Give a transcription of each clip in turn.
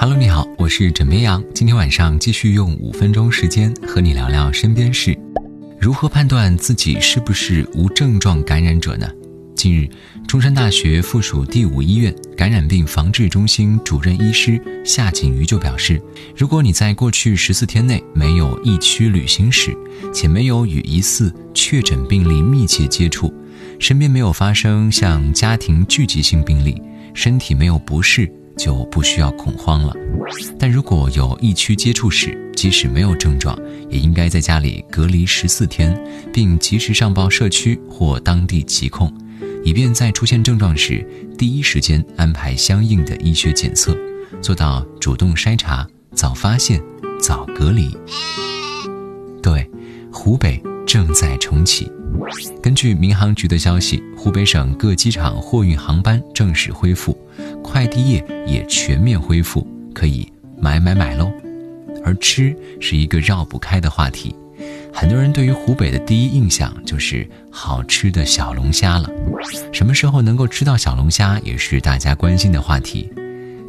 Hello， 你好，我是枕边羊，今天晚上继续用5分钟时间和你聊聊身边事。如何判断自己是不是无症状感染者呢？近日，中山大学附属第5医院感染病防治中心主任医师夏锦瑜就表示，如果你在过去14天内没有疫区旅行史，且没有与疑似确诊病例密切接触，身边没有发生像家庭聚集性病例，身体没有不适，就不需要恐慌了。但如果有疫区接触史，即使没有症状，也应该在家里隔离14天，并及时上报社区或当地疾控，以便在出现症状时第一时间安排相应的医学检测，做到主动筛查、早发现、早隔离。对，湖北正在重启。根据民航局的消息，湖北省各机场货运航班正式恢复，快递业也全面恢复，可以买喽。而吃是一个绕不开的话题，很多人对于湖北的第一印象就是好吃的小龙虾了。什么时候能够吃到小龙虾也是大家关心的话题。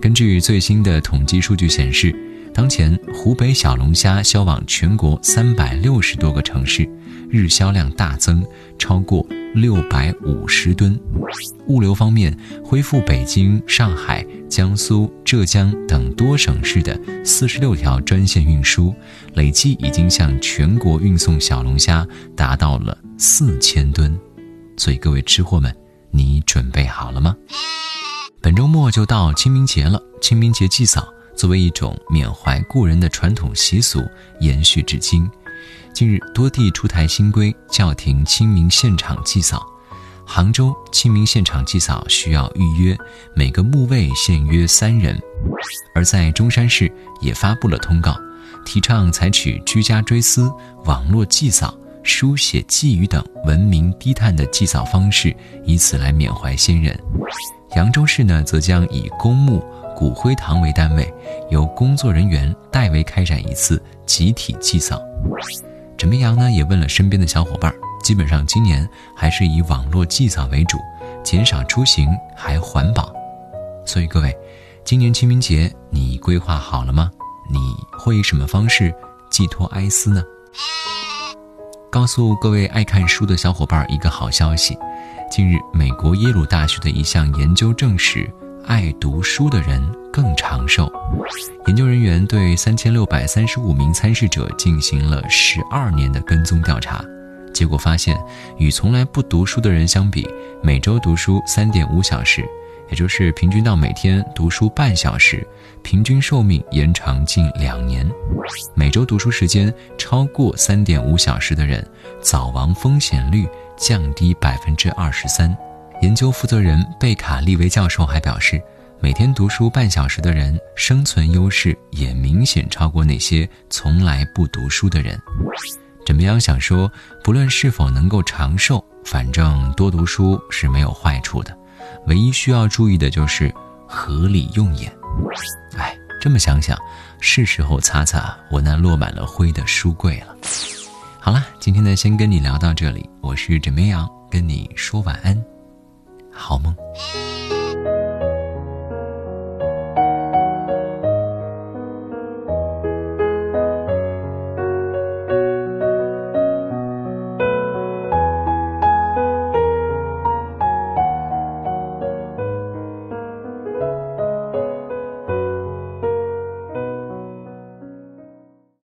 根据最新的统计数据显示，当前湖北小龙虾销往全国360多个城市，日销量大增，超过650吨。物流方面，恢复北京、上海、江苏、浙江等多省市的46条专线运输，累计已经向全国运送小龙虾达到了4000吨。所以各位吃货们，你准备好了吗？本周末就到清明节了，清明节祭扫作为一种缅怀故人的传统习俗延续至今。近日，多地出台新规，叫停清明现场祭扫。杭州清明现场祭扫需要预约，每个墓位限约3人。而在中山市也发布了通告，提倡采取居家追思、网络祭扫、书写寄语等文明低碳的祭扫方式，以此来缅怀先人。扬州市呢，则将以公墓、骨灰堂为单位，由工作人员代为开展一次集体祭扫。枕边羊呢也问了身边的小伙伴，基本上今年还是以网络祭扫为主，减少出行还环保。所以各位，今年清明节你规划好了吗？你会以什么方式寄托哀思呢？告诉各位爱看书的小伙伴一个好消息，近日美国耶鲁大学的一项研究证实，爱读书的人更长寿。研究人员对3635名参试者进行了12年的跟踪调查，结果发现，与从来不读书的人相比，每周读书 3.5 小时，也就是平均到每天读书半小时，平均寿命延长近2年。每周读书时间超过 3.5 小时的人，早亡风险率降低 23%。研究负责人贝卡利维教授还表示，每天读书半小时的人，生存优势也明显超过那些从来不读书的人。枕边羊想说，不论是否能够长寿，反正多读书是没有坏处的，唯一需要注意的就是合理用眼。哎，这么想想，是时候擦擦我那落满了灰的书柜了。好啦，今天呢先跟你聊到这里，我是枕边羊，跟你说晚安，好梦。